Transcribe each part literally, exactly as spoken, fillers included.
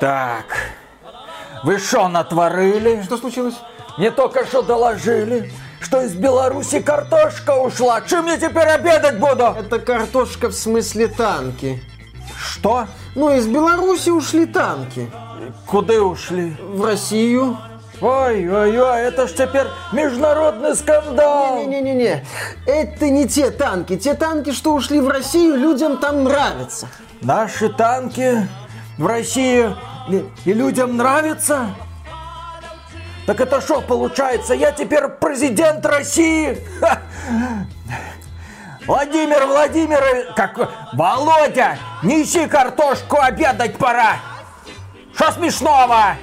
Так, вы шо натворили? Что случилось? Мне только что доложили, что из Беларуси картошка ушла. Чем я теперь обедать буду? Это картошка в смысле танки. Что? Ну, из Беларуси ушли танки. Куда ушли? В Россию. Ой-ой-ой, это ж теперь международный скандал. Не-не-не, это не те танки. Те танки, что ушли в Россию, людям там нравятся. Наши танки в России и людям нравятся? Так это что получается? Я теперь президент России? Ха. Владимир Владимирович, как... Володя, неси картошку, обедать пора. Что смешного?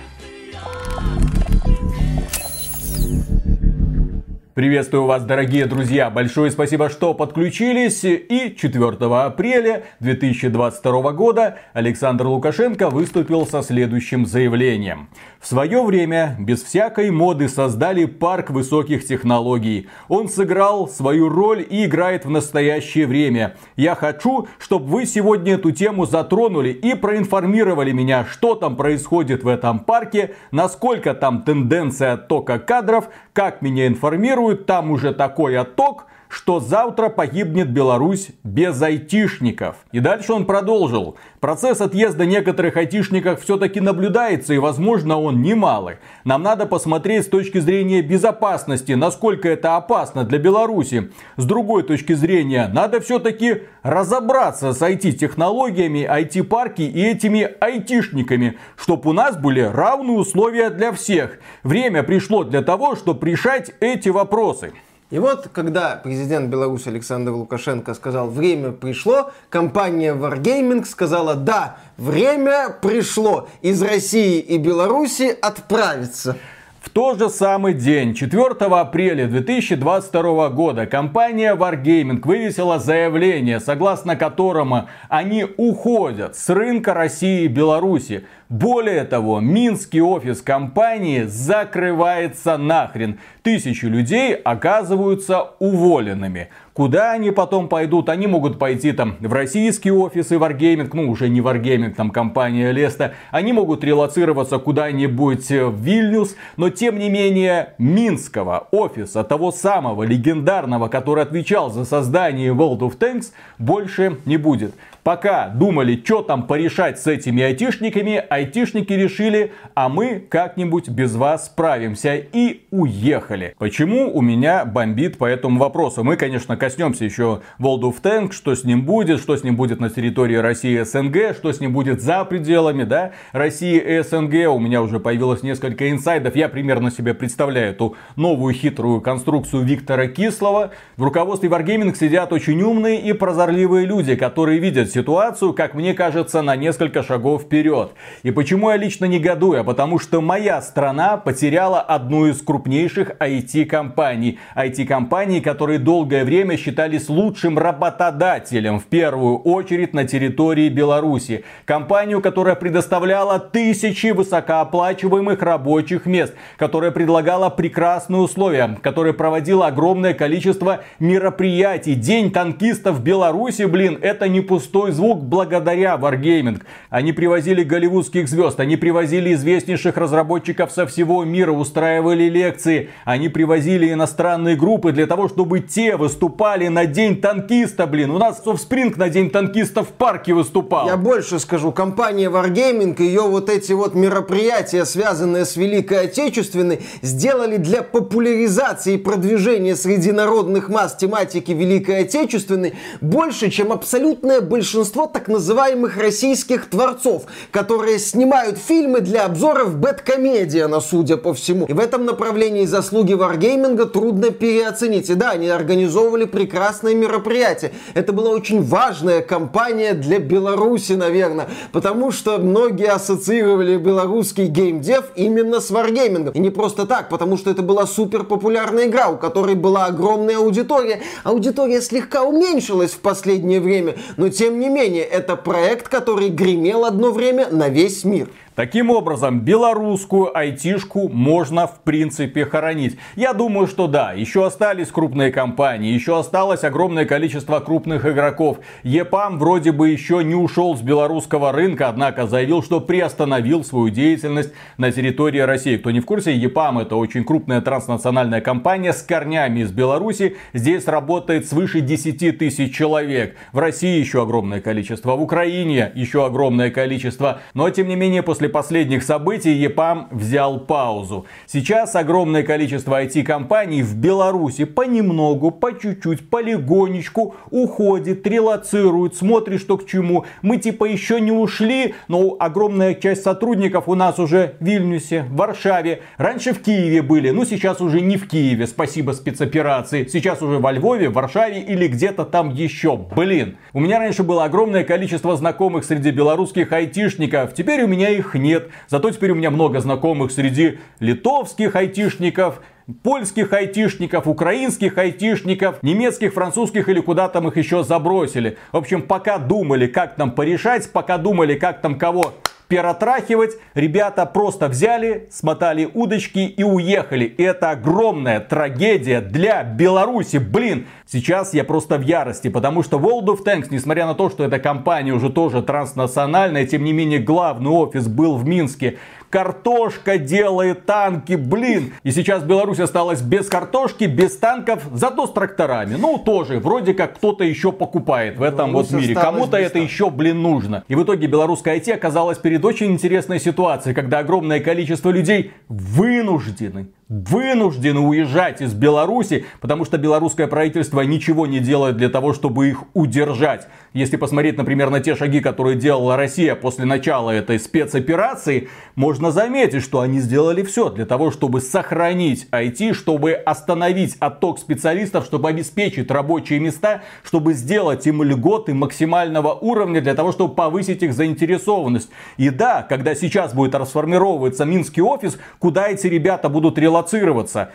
Приветствую вас, дорогие друзья! Большое спасибо, что подключились. И четвёртого апреля две тысячи двадцать второго года Александр Лукашенко выступил со следующим заявлением. В свое время без всякой моды создали парк высоких технологий. Он сыграл свою роль и играет в настоящее время. Я хочу, чтобы вы сегодня эту тему затронули и проинформировали меня, что там происходит в этом парке, насколько там тенденция оттока кадров, как меня информируют. Там уже такой отток, что завтра погибнет Беларусь без айтишников. И дальше он продолжил. Процесс отъезда некоторых айтишников все-таки наблюдается, и, возможно, он немалый. Нам надо посмотреть с точки зрения безопасности, насколько это опасно для Беларуси. С другой точки зрения, надо все-таки разобраться с ай ти-технологиями, ай ти-парки и этими айтишниками, чтобы у нас были равные условия для всех. Время пришло для того, чтобы решать эти вопросы. И вот, когда президент Беларуси Александр Лукашенко сказал «время пришло», компания Wargaming сказала «да, время пришло, из России и Беларуси отправиться». В тот же самый день, четвёртого апреля две тысячи двадцать второго года, компания Wargaming вывесила заявление, согласно которому они уходят с рынка России и Беларуси. Более того, минский офис компании закрывается нахрен. Тысячи людей оказываются уволенными. Куда они потом пойдут? Они могут пойти там в российские офисы Wargaming, ну уже не Wargaming, там компания Леста. Они могут релоцироваться куда-нибудь в Вильнюс, но тем не менее минского офиса, того самого легендарного, который отвечал за создание World of Tanks, больше не будет. Пока думали, что там порешать с этими айтишниками, айтишники решили, а мы как-нибудь без вас справимся, и уехали. Почему у меня бомбит по этому вопросу? Мы, конечно, коснемся еще World of Tanks, что с ним будет, что с ним будет на территории России и СНГ, что с ним будет за пределами, да, России и СНГ. У меня уже появилось несколько инсайдов, я примерно себе представляю эту новую хитрую конструкцию Виктора Кислова. В руководстве Wargaming сидят очень умные и прозорливые люди, которые видят ситуацию, как мне кажется, на несколько шагов вперед. И почему я лично негодую? А потому что моя страна потеряла одну из крупнейших ай ти-компаний. ай ти-компании, которые долгое время считались лучшим работодателем, в первую очередь на территории Беларуси. Компанию, которая предоставляла тысячи высокооплачиваемых рабочих мест, которая предлагала прекрасные условия, которая проводила огромное количество мероприятий. День танкистов в Беларуси, блин, это не пустой звук благодаря Wargaming. Они привозили голливудских звезд, они привозили известнейших разработчиков со всего мира, устраивали лекции, они привозили иностранные группы для того, чтобы те выступали на День танкиста, блин. У нас Софтспринг на День танкиста в парке выступал. Я больше скажу, компания Wargaming и ее вот эти вот мероприятия, связанные с Великой Отечественной, сделали для популяризации и продвижения среди народных масс тематики Великой Отечественной больше, чем абсолютное большинство большинство так называемых российских творцов, которые снимают фильмы для обзоров бэдкомедиана, судя по всему. И в этом направлении заслуги Wargaming трудно переоценить. И да, они организовывали прекрасное мероприятие. Это была очень важная кампания для Беларуси, наверное, потому что многие ассоциировали белорусский геймдев именно с Wargaming. И не просто так, потому что это была супер популярная игра, у которой была огромная аудитория. Аудитория слегка уменьшилась в последнее время, но тем не менее, это проект, который гремел одно время на весь мир. Таким образом, белорусскую айтишку можно в принципе хоронить. Я думаю, что да, еще остались крупные компании, еще осталось огромное количество крупных игроков. ЕПАМ вроде бы еще не ушел с белорусского рынка, однако заявил, что приостановил свою деятельность на территории России. Кто не в курсе, ЕПАМ — это очень крупная транснациональная компания с корнями из Беларуси. Здесь работает свыше десяти тысяч человек. В России еще огромное количество, в Украине еще огромное количество. Но тем не менее, после После последних событий ЕПАМ взял паузу. Сейчас огромное количество ай ти-компаний в Беларуси понемногу, по чуть-чуть, полегонечку уходит, релоцирует, смотрит, что к чему. Мы типа еще не ушли, но огромная часть сотрудников у нас уже в Вильнюсе, в Варшаве. Раньше в Киеве были, но сейчас уже не в Киеве, спасибо спецоперации. Сейчас уже во Львове, в Варшаве или где-то там еще. Блин, у меня раньше было огромное количество знакомых среди белорусских айтишников, теперь у меня их нет. Зато теперь у меня много знакомых среди литовских айтишников, польских айтишников, украинских айтишников, немецких, французских или куда там их еще забросили. В общем, пока думали, как там порешать, пока думали, как там кого перотрахивать, ребята просто взяли, смотали удочки и уехали. И это огромная трагедия для Беларуси. Блин, сейчас я просто в ярости, потому что World of Tanks, несмотря на то, что эта компания уже тоже транснациональная, тем не менее главный офис был в Минске. Картошка делает танки, блин. И сейчас Беларусь осталась без картошки, без танков, зато с тракторами. Ну, тоже, вроде как кто-то еще покупает в этом Беларусь вот мире. Кому-то это танк еще, блин, нужно. И в итоге белорусская ай ти оказалась перед очень интересной ситуацией, когда огромное количество людей вынуждены, вынуждены уезжать из Беларуси, потому что белорусское правительство ничего не делает для того, чтобы их удержать. Если посмотреть, например, на те шаги, которые делала Россия после начала этой спецоперации, можно заметить, что они сделали все для того, чтобы сохранить ай ти, чтобы остановить отток специалистов, чтобы обеспечить рабочие места, чтобы сделать им льготы максимального уровня для того, чтобы повысить их заинтересованность. И да, когда сейчас будет расформировываться Минский офис, куда эти ребята будут релацироваться?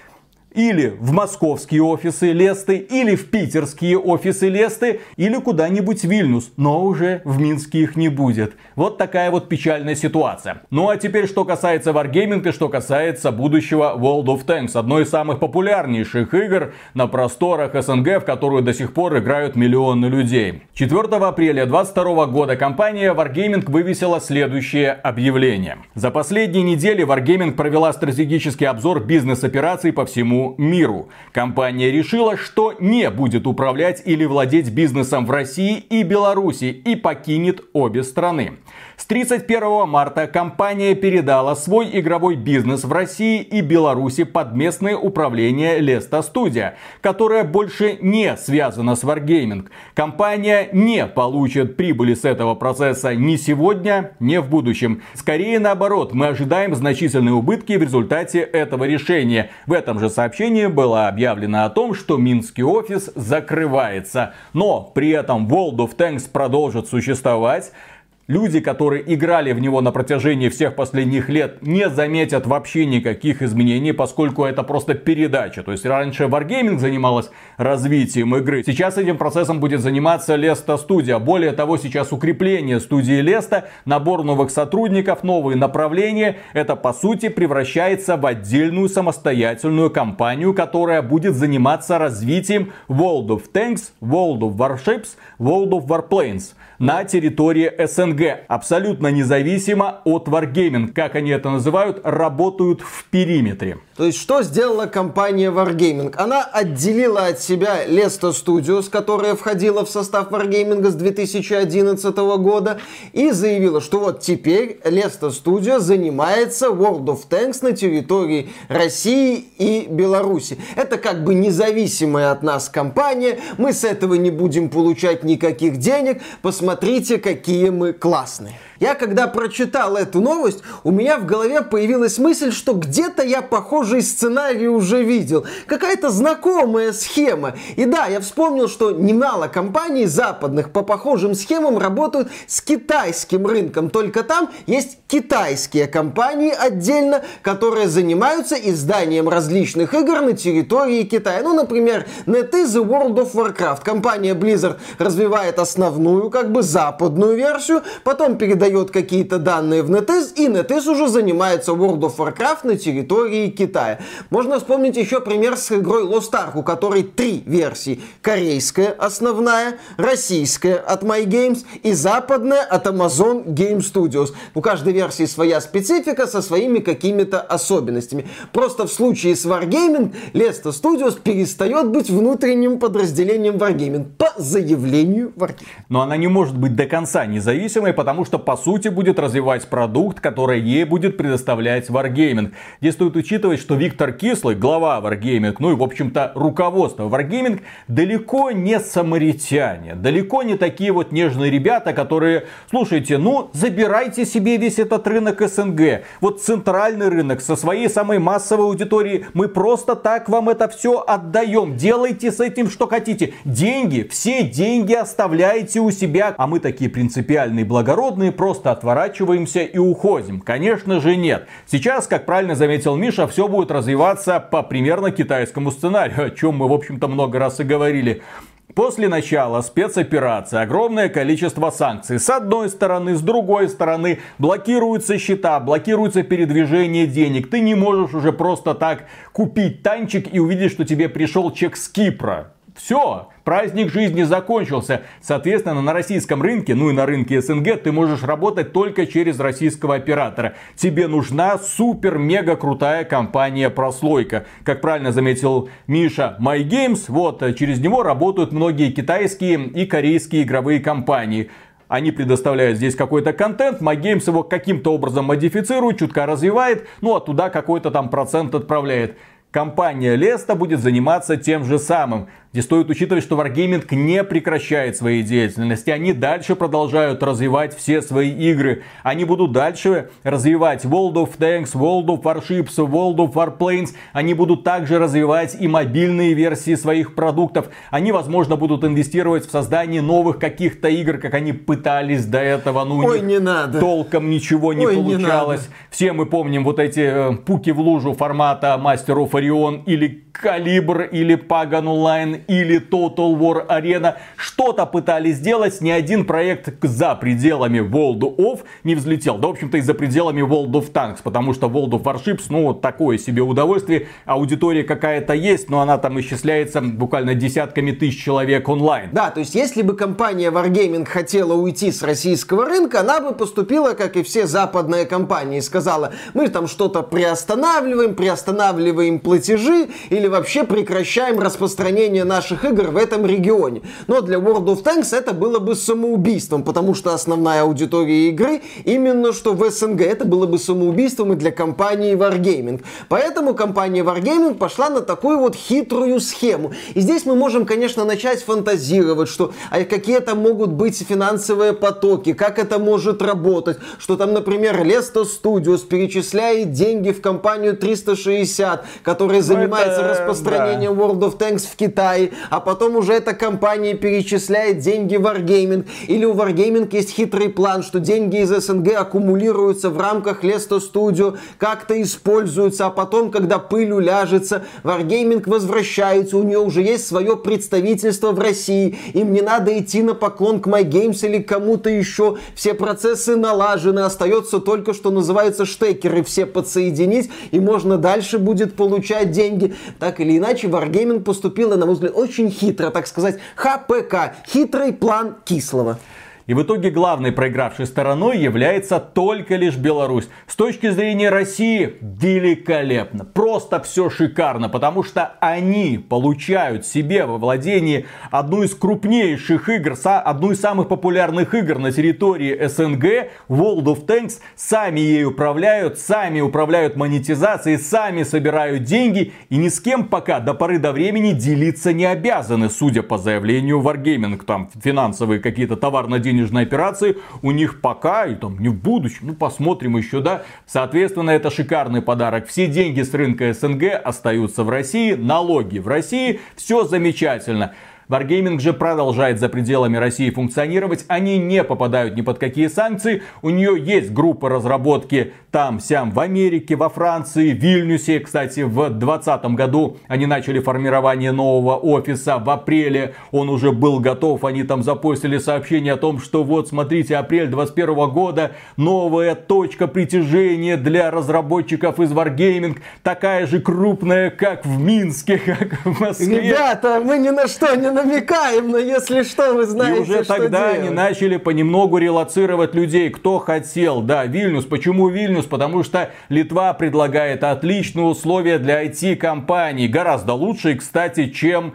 Или в московские офисы Лесты, или в питерские офисы Лесты, или куда-нибудь в Вильнюс, но уже в Минске их не будет. Вот такая вот печальная ситуация. Ну а теперь, что касается Wargaming и что касается будущего World of Tanks, одной из самых популярнейших игр на просторах СНГ, в которую до сих пор играют миллионы людей. четвёртого апреля две тысячи двадцать второго года компания Wargaming вывесила следующее объявление. За последние недели Wargaming провела стратегический обзор бизнес-операций по всему миру. Компания решила, что не будет управлять или владеть бизнесом в России и Беларуси и покинет обе страны. С тридцать первого марта компания передала свой игровой бизнес в России и Беларуси под местное управление Lesta Studio, которая больше не связана с Wargaming. Компания не получит прибыли с этого процесса ни сегодня, ни в будущем. Скорее наоборот, мы ожидаем значительные убытки в результате этого решения. В этом же сообщении сообщение было объявлено о том, что Минский офис закрывается. Но при этом World of Tanks продолжит существовать. Люди, которые играли в него на протяжении всех последних лет, не заметят вообще никаких изменений, поскольку это просто передача. То есть раньше Wargaming занималась развитием игры. Сейчас этим процессом будет заниматься Lesta Studio. Более того, сейчас укрепление студии Lesta, набор новых сотрудников, новые направления. Это, по сути, превращается в отдельную самостоятельную компанию, которая будет заниматься развитием World of Tanks, World of Warships, World of Warplanes на территории СНГ. Абсолютно независимо от Wargaming, как они это называют, работают в периметре. То есть, что сделала компания Wargaming? Она отделила от себя Lesta Studios, которая входила в состав Wargaming с две тысячи одиннадцатого года, и заявила, что вот теперь Lesta Studio занимается World of Tanks на территории России и Беларуси. Это как бы независимая от нас компания, мы с этого не будем получать никаких денег, посмотрите, какие мы классные. Классные. Я когда прочитал эту новость, у меня в голове появилась мысль, что где-то я похожий сценарий уже видел. Какая-то знакомая схема. И да, я вспомнил, что немало компаний западных по похожим схемам работают с китайским рынком. Только там есть китайские компании отдельно, которые занимаются изданием различных игр на территории Китая. Ну, например, NetEase и World of Warcraft. Компания Blizzard развивает основную как бы бы западную версию, потом передает какие-то данные в NetEase, и NetEase уже занимается World of Warcraft на территории Китая. Можно вспомнить еще пример с игрой Lost Ark, у которой три версии. Корейская основная, российская от MyGames и западная от Amazon Game Studios. У каждой версии своя специфика со своими какими-то особенностями. Просто в случае с Wargaming Lesta Studios перестает быть внутренним подразделением Wargaming по заявлению Wargaming. Но она не может быть до конца независимой, потому что по сути будет развивать продукт, который ей будет предоставлять Wargaming. Здесь стоит учитывать, что Виктор Кислый, глава Wargaming, ну и в общем-то руководство Wargaming, далеко не самаритяне, далеко не такие вот нежные ребята, которые, слушайте, ну забирайте себе весь этот рынок СНГ, вот центральный рынок со своей самой массовой аудиторией, мы просто так вам это все отдаем, делайте с этим что хотите, деньги, все деньги оставляйте у себя, а мы такие принципиальные, благородные, просто отворачиваемся и уходим. Конечно же нет. Сейчас, как правильно заметил Миша, все будет развиваться по примерно китайскому сценарию, о чем мы в общем-то много раз и говорили. После начала спецоперации огромное количество санкций. С одной стороны, с другой стороны, блокируются счета, блокируется передвижение денег. Ты не можешь уже просто так купить танчик и увидеть, что тебе пришел чек с Кипра. Все, праздник жизни закончился. Соответственно, на российском рынке, ну и на рынке СНГ, ты можешь работать только через российского оператора. Тебе нужна супер-мега крутая компания-прослойка. Как правильно заметил Миша, MyGames, вот через него работают многие китайские и корейские игровые компании. Они предоставляют здесь какой-то контент, MyGames его каким-то образом модифицирует, чутка развивает, ну а туда какой-то там процент отправляет. Компания Lesta будет заниматься тем же самым. Здесь стоит учитывать, что Wargaming не прекращает своей деятельности. Они дальше продолжают развивать все свои игры. Они будут дальше развивать World of Tanks, World of Warships, World of Warplanes. Они будут также развивать и мобильные версии своих продуктов. Они, возможно, будут инвестировать в создание новых каких-то игр, как они пытались до этого. Ну, Ой, не надо. Толком ничего не Ой, получалось. Не надо. Все мы помним вот эти э, пуки в лужу формата Master of Orion или Calibre, или Pagan Online, или Total War Arena. Что-то пытались сделать, ни один проект за пределами World of не взлетел. Да, в общем-то, и за пределами World of Tanks, потому что World of Warships, ну, вот такое себе удовольствие. Аудитория какая-то есть, но она там исчисляется буквально десятками тысяч человек онлайн. Да, то есть, если бы компания Wargaming хотела уйти с российского рынка, она бы поступила, как и все западные компании, и сказала, мы там что-то приостанавливаем, приостанавливаем платежи, или вообще прекращаем распространение наших игр в этом регионе. Но для World of Tanks это было бы самоубийством, потому что основная аудитория игры именно что в СНГ. Это было бы самоубийством и для компании Wargaming. Поэтому компания Wargaming пошла на такую вот хитрую схему. И здесь мы можем, конечно, начать фантазировать, что а какие там могут быть финансовые потоки, как это может работать, что там, например, Lesta Studios перечисляет деньги в компанию триста шестьдесят, которая занимается распространением распространение World of Tanks в Китае, а потом уже эта компания перечисляет деньги Wargaming. Или у Wargaming есть хитрый план, что деньги из СНГ аккумулируются в рамках Lesta Studio, как-то используются, а потом, когда пыль уляжется, Wargaming возвращается, у нее уже есть свое представительство в России, им не надо идти на поклон к MyGames или кому-то еще, все процессы налажены, остается только, что называется, штекеры все подсоединить, и можно дальше будет получать деньги. Так или иначе, Wargaming поступила, на мой взгляд, очень хитро, так сказать, ха пэ ка, хитрый план Кислова. И в итоге главной проигравшей стороной является только лишь Беларусь. С точки зрения России великолепно. Просто все шикарно. Потому что они получают себе во владении одну из крупнейших игр, одну из самых популярных игр на территории СНГ, World of Tanks. Сами ей управляют, сами управляют монетизацией, сами собирают деньги. И ни с кем пока до поры до времени делиться не обязаны. Судя по заявлению Wargaming, там финансовые какие-то товарно-денежные операции у них пока и там не в будущем, ну посмотрим еще, да. Соответственно, это шикарный подарок. Все деньги с рынка СНГ остаются в России, налоги в России, все замечательно. Wargaming же продолжает за пределами России функционировать, они не попадают ни под какие санкции. У нее есть группа разработки там-сям в Америке, во Франции, в Вильнюсе. Кстати, в двадцатом году они начали формирование нового офиса. В апреле он уже был готов. Они там запостили сообщение о том, что вот, смотрите, апрель двадцать первого года, новая точка притяжения для разработчиков из Wargaming, такая же крупная, как в Минске, как в Москве. Ребята, мы ни на что не намекаем, но если что, вы знаете, что делать. И уже тогда они начали понемногу релоцировать людей, кто хотел. Да, Вильнюс. Почему Вильнюс? Потому что Литва предлагает отличные условия для ай ти-компаний. Гораздо лучше, кстати, чем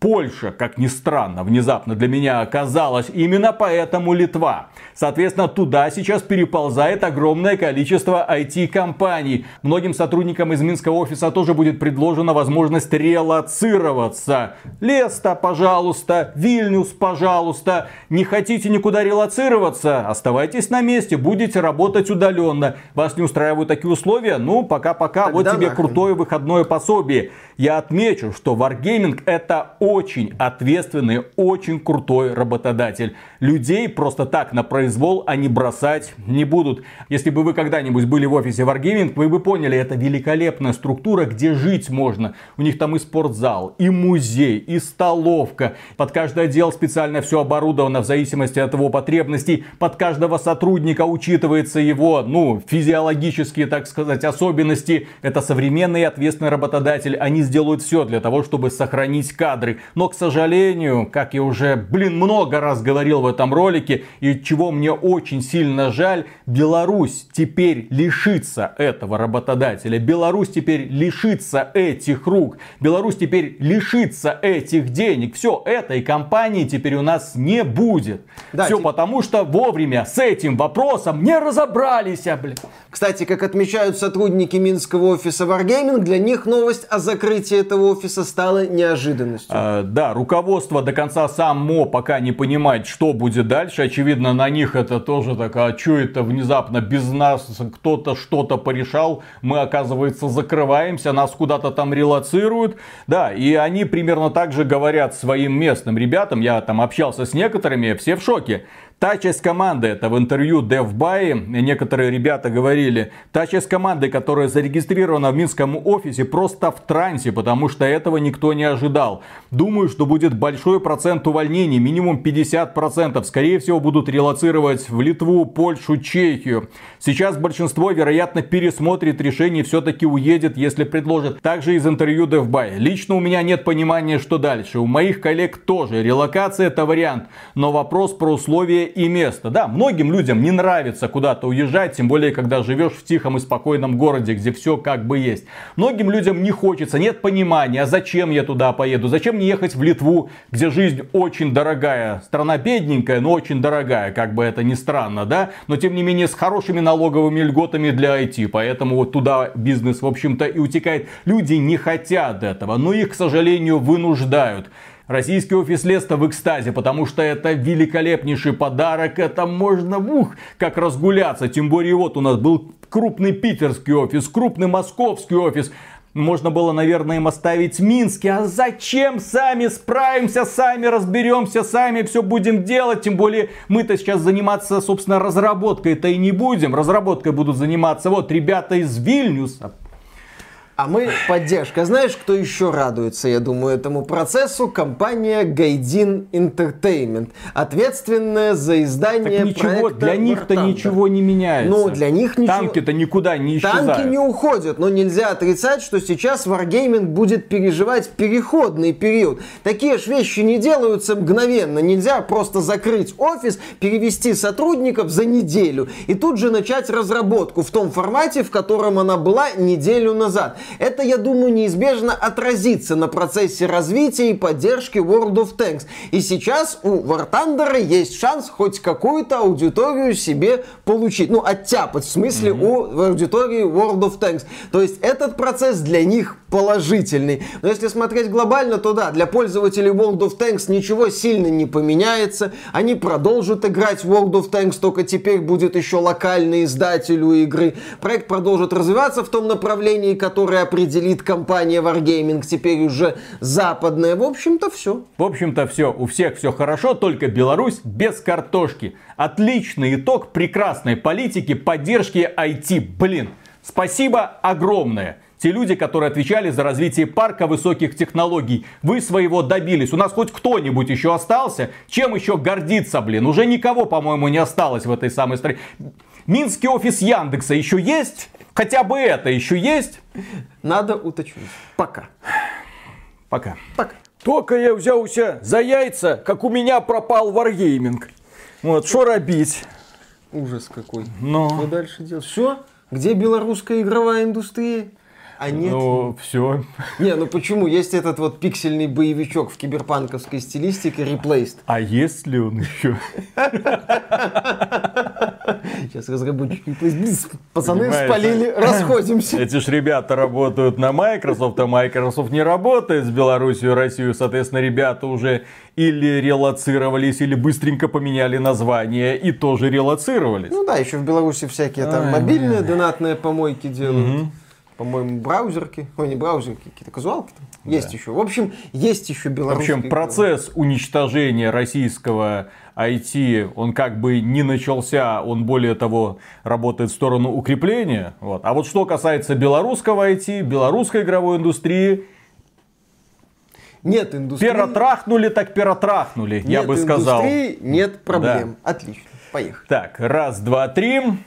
Польша, как ни странно, внезапно для меня оказалось. Именно поэтому Литва. Соответственно, туда сейчас переползает огромное количество ай ти-компаний. Многим сотрудникам из Минского офиса тоже будет предложена возможность релоцироваться. Леста, пожалуйста, Вильнюс, пожалуйста. Не хотите никуда релоцироваться? Оставайтесь на месте, будете работать удаленно. Вас не устраивают такие условия? Ну, пока-пока, вот тебе нахрен крутое выходное пособие. Я отмечу, что Wargaming это очень... очень ответственный, очень крутой работодатель. Людей просто так на произвол они бросать не будут. Если бы вы когда-нибудь были в офисе Wargaming, вы бы поняли, это великолепная структура, где жить можно. У них там и спортзал, и музей, и столовка. Под каждый отдел специально все оборудовано в зависимости от его потребностей. Под каждого сотрудника учитывается его, ну, физиологические, так сказать, особенности. Это современный и ответственный работодатель. Они сделают все для того, чтобы сохранить кадры. Но, к сожалению, как я уже, блин, много раз говорил в этом ролике, и чего мне очень сильно жаль, Беларусь теперь лишится этого работодателя. Беларусь теперь лишится этих рук. Беларусь теперь лишится этих денег. Все, этой компании теперь у нас не будет. Да, все тип... потому, что вовремя с этим вопросом не разобрались, а, блин. Кстати, как отмечают сотрудники Минского офиса Wargaming, для них новость о закрытии этого офиса стала неожиданностью. Да, руководство до конца само пока не понимает, что будет дальше. Очевидно, на них это тоже так, а что это внезапно без нас кто-то что-то порешал, мы, оказывается, закрываемся, нас куда-то там релоцируют. Да, и они примерно так же говорят своим местным ребятам, я там общался с некоторыми, все в шоке. Та часть команды, это в интервью DevBuy, некоторые ребята говорили, та часть команды, которая зарегистрирована в Минском офисе, просто в трансе, потому что этого никто не ожидал. Думаю, что будет большой процент увольнений, минимум пятьдесят процентов. Скорее всего, будут релоцировать в Литву, Польшу, Чехию. Сейчас большинство, вероятно, пересмотрит решение и все-таки уедет, если предложат. Также из интервью DevBuy. Лично у меня нет понимания, что дальше. У моих коллег тоже релокация это вариант, но вопрос про условия и место. Да, многим людям не нравится куда-то уезжать, тем более, когда живешь в тихом и спокойном городе, где все как бы есть. Многим людям не хочется, нет понимания, а зачем я туда поеду, зачем мне ехать в Литву, где жизнь очень дорогая. Страна бедненькая, но очень дорогая, как бы это ни странно, да? Но, тем не менее, с хорошими налоговыми льготами для ай ти, поэтому вот туда бизнес, в общем-то, и утекает. Люди не хотят этого, но их, к сожалению, вынуждают. Российский офис Леста в экстазе, потому что это великолепнейший подарок. Это можно, ух, как разгуляться. Тем более вот у нас был крупный питерский офис, крупный московский офис. Можно было, наверное, им оставить Минске. А зачем? Сами справимся, сами разберемся, сами все будем делать. Тем более, мы-то сейчас заниматься, собственно, разработкой-то и не будем. Разработкой будут заниматься вот ребята из Вильнюса. А мы поддержка. Знаешь, кто еще радуется, я думаю, этому процессу? Компания Gaijin Entertainment, ответственная за издание так ничего, проекта. Для них-то ничего не меняется. Ну, для них ничего. Танки-то никуда не исчезают. Танки не уходят, но нельзя отрицать, что сейчас Wargaming будет переживать переходный период. Такие же вещи не делаются мгновенно. Нельзя просто закрыть офис, перевести сотрудников за неделю и тут же начать разработку в том формате, в котором она была неделю назад. Это, я думаю, неизбежно отразится на процессе развития и поддержки World of Tanks. И сейчас у War Thunder есть шанс хоть какую-то аудиторию себе получить. Ну, оттяпать, в смысле, mm-hmm. у аудитории World of Tanks. То есть этот процесс для них положительный. Но если смотреть глобально, то да, для пользователей World of Tanks ничего сильно не поменяется. Они продолжат играть в World of Tanks, только теперь будет еще локальный издатель у игры. Проект продолжит развиваться в том направлении, которое который определит компания Wargaming, теперь уже западная. В общем-то, все. В общем-то, все. У всех все хорошо, только Беларусь без картошки. Отличный итог прекрасной политики поддержки ай ти. Блин, спасибо огромное. Те люди, которые отвечали за развитие парка высоких технологий. Вы своего добились. У нас хоть кто-нибудь еще остался? Чем еще гордиться, блин? Уже никого, по-моему, не осталось в этой самой стране. Минский офис Яндекса еще есть? Хотя бы это еще есть? Надо уточнить. Пока. Пока. Пока. Только я взялся за яйца, как у меня пропал Wargaming. Вот, что робить? Ужас какой. Но... Что дальше делать? Все? Где белорусская игровая индустрия? А нет. Ну, все. Не, ну почему? Есть этот вот пиксельный боевичок в киберпанковской стилистике Replaced. А есть ли он еще? Сейчас разработчики Replaced. Пацаны спалили, расходимся. Эти ж ребята работают на Microsoft, а Microsoft не работает с Беларусью и Россией. Соответственно, ребята уже или релоцировались, или быстренько поменяли название и тоже релоцировались. Ну да, еще в Беларуси всякие там мобильные донатные помойки делают. По-моему, браузерки. Ой, не браузерки, какие-то казуалки там. Да. Есть еще. В общем, есть еще белорусские. В общем, процесс уничтожения российского ай ти, он как бы не начался. Он, более того, работает в сторону укрепления. Вот. А вот что касается белорусского ай ти, белорусской игровой индустрии... Нет индустрии. Перотрахнули, так перотрахнули, нет, я бы сказал. Нет индустрии, нет проблем. Да. Отлично, поехали. Так, раз, два, три...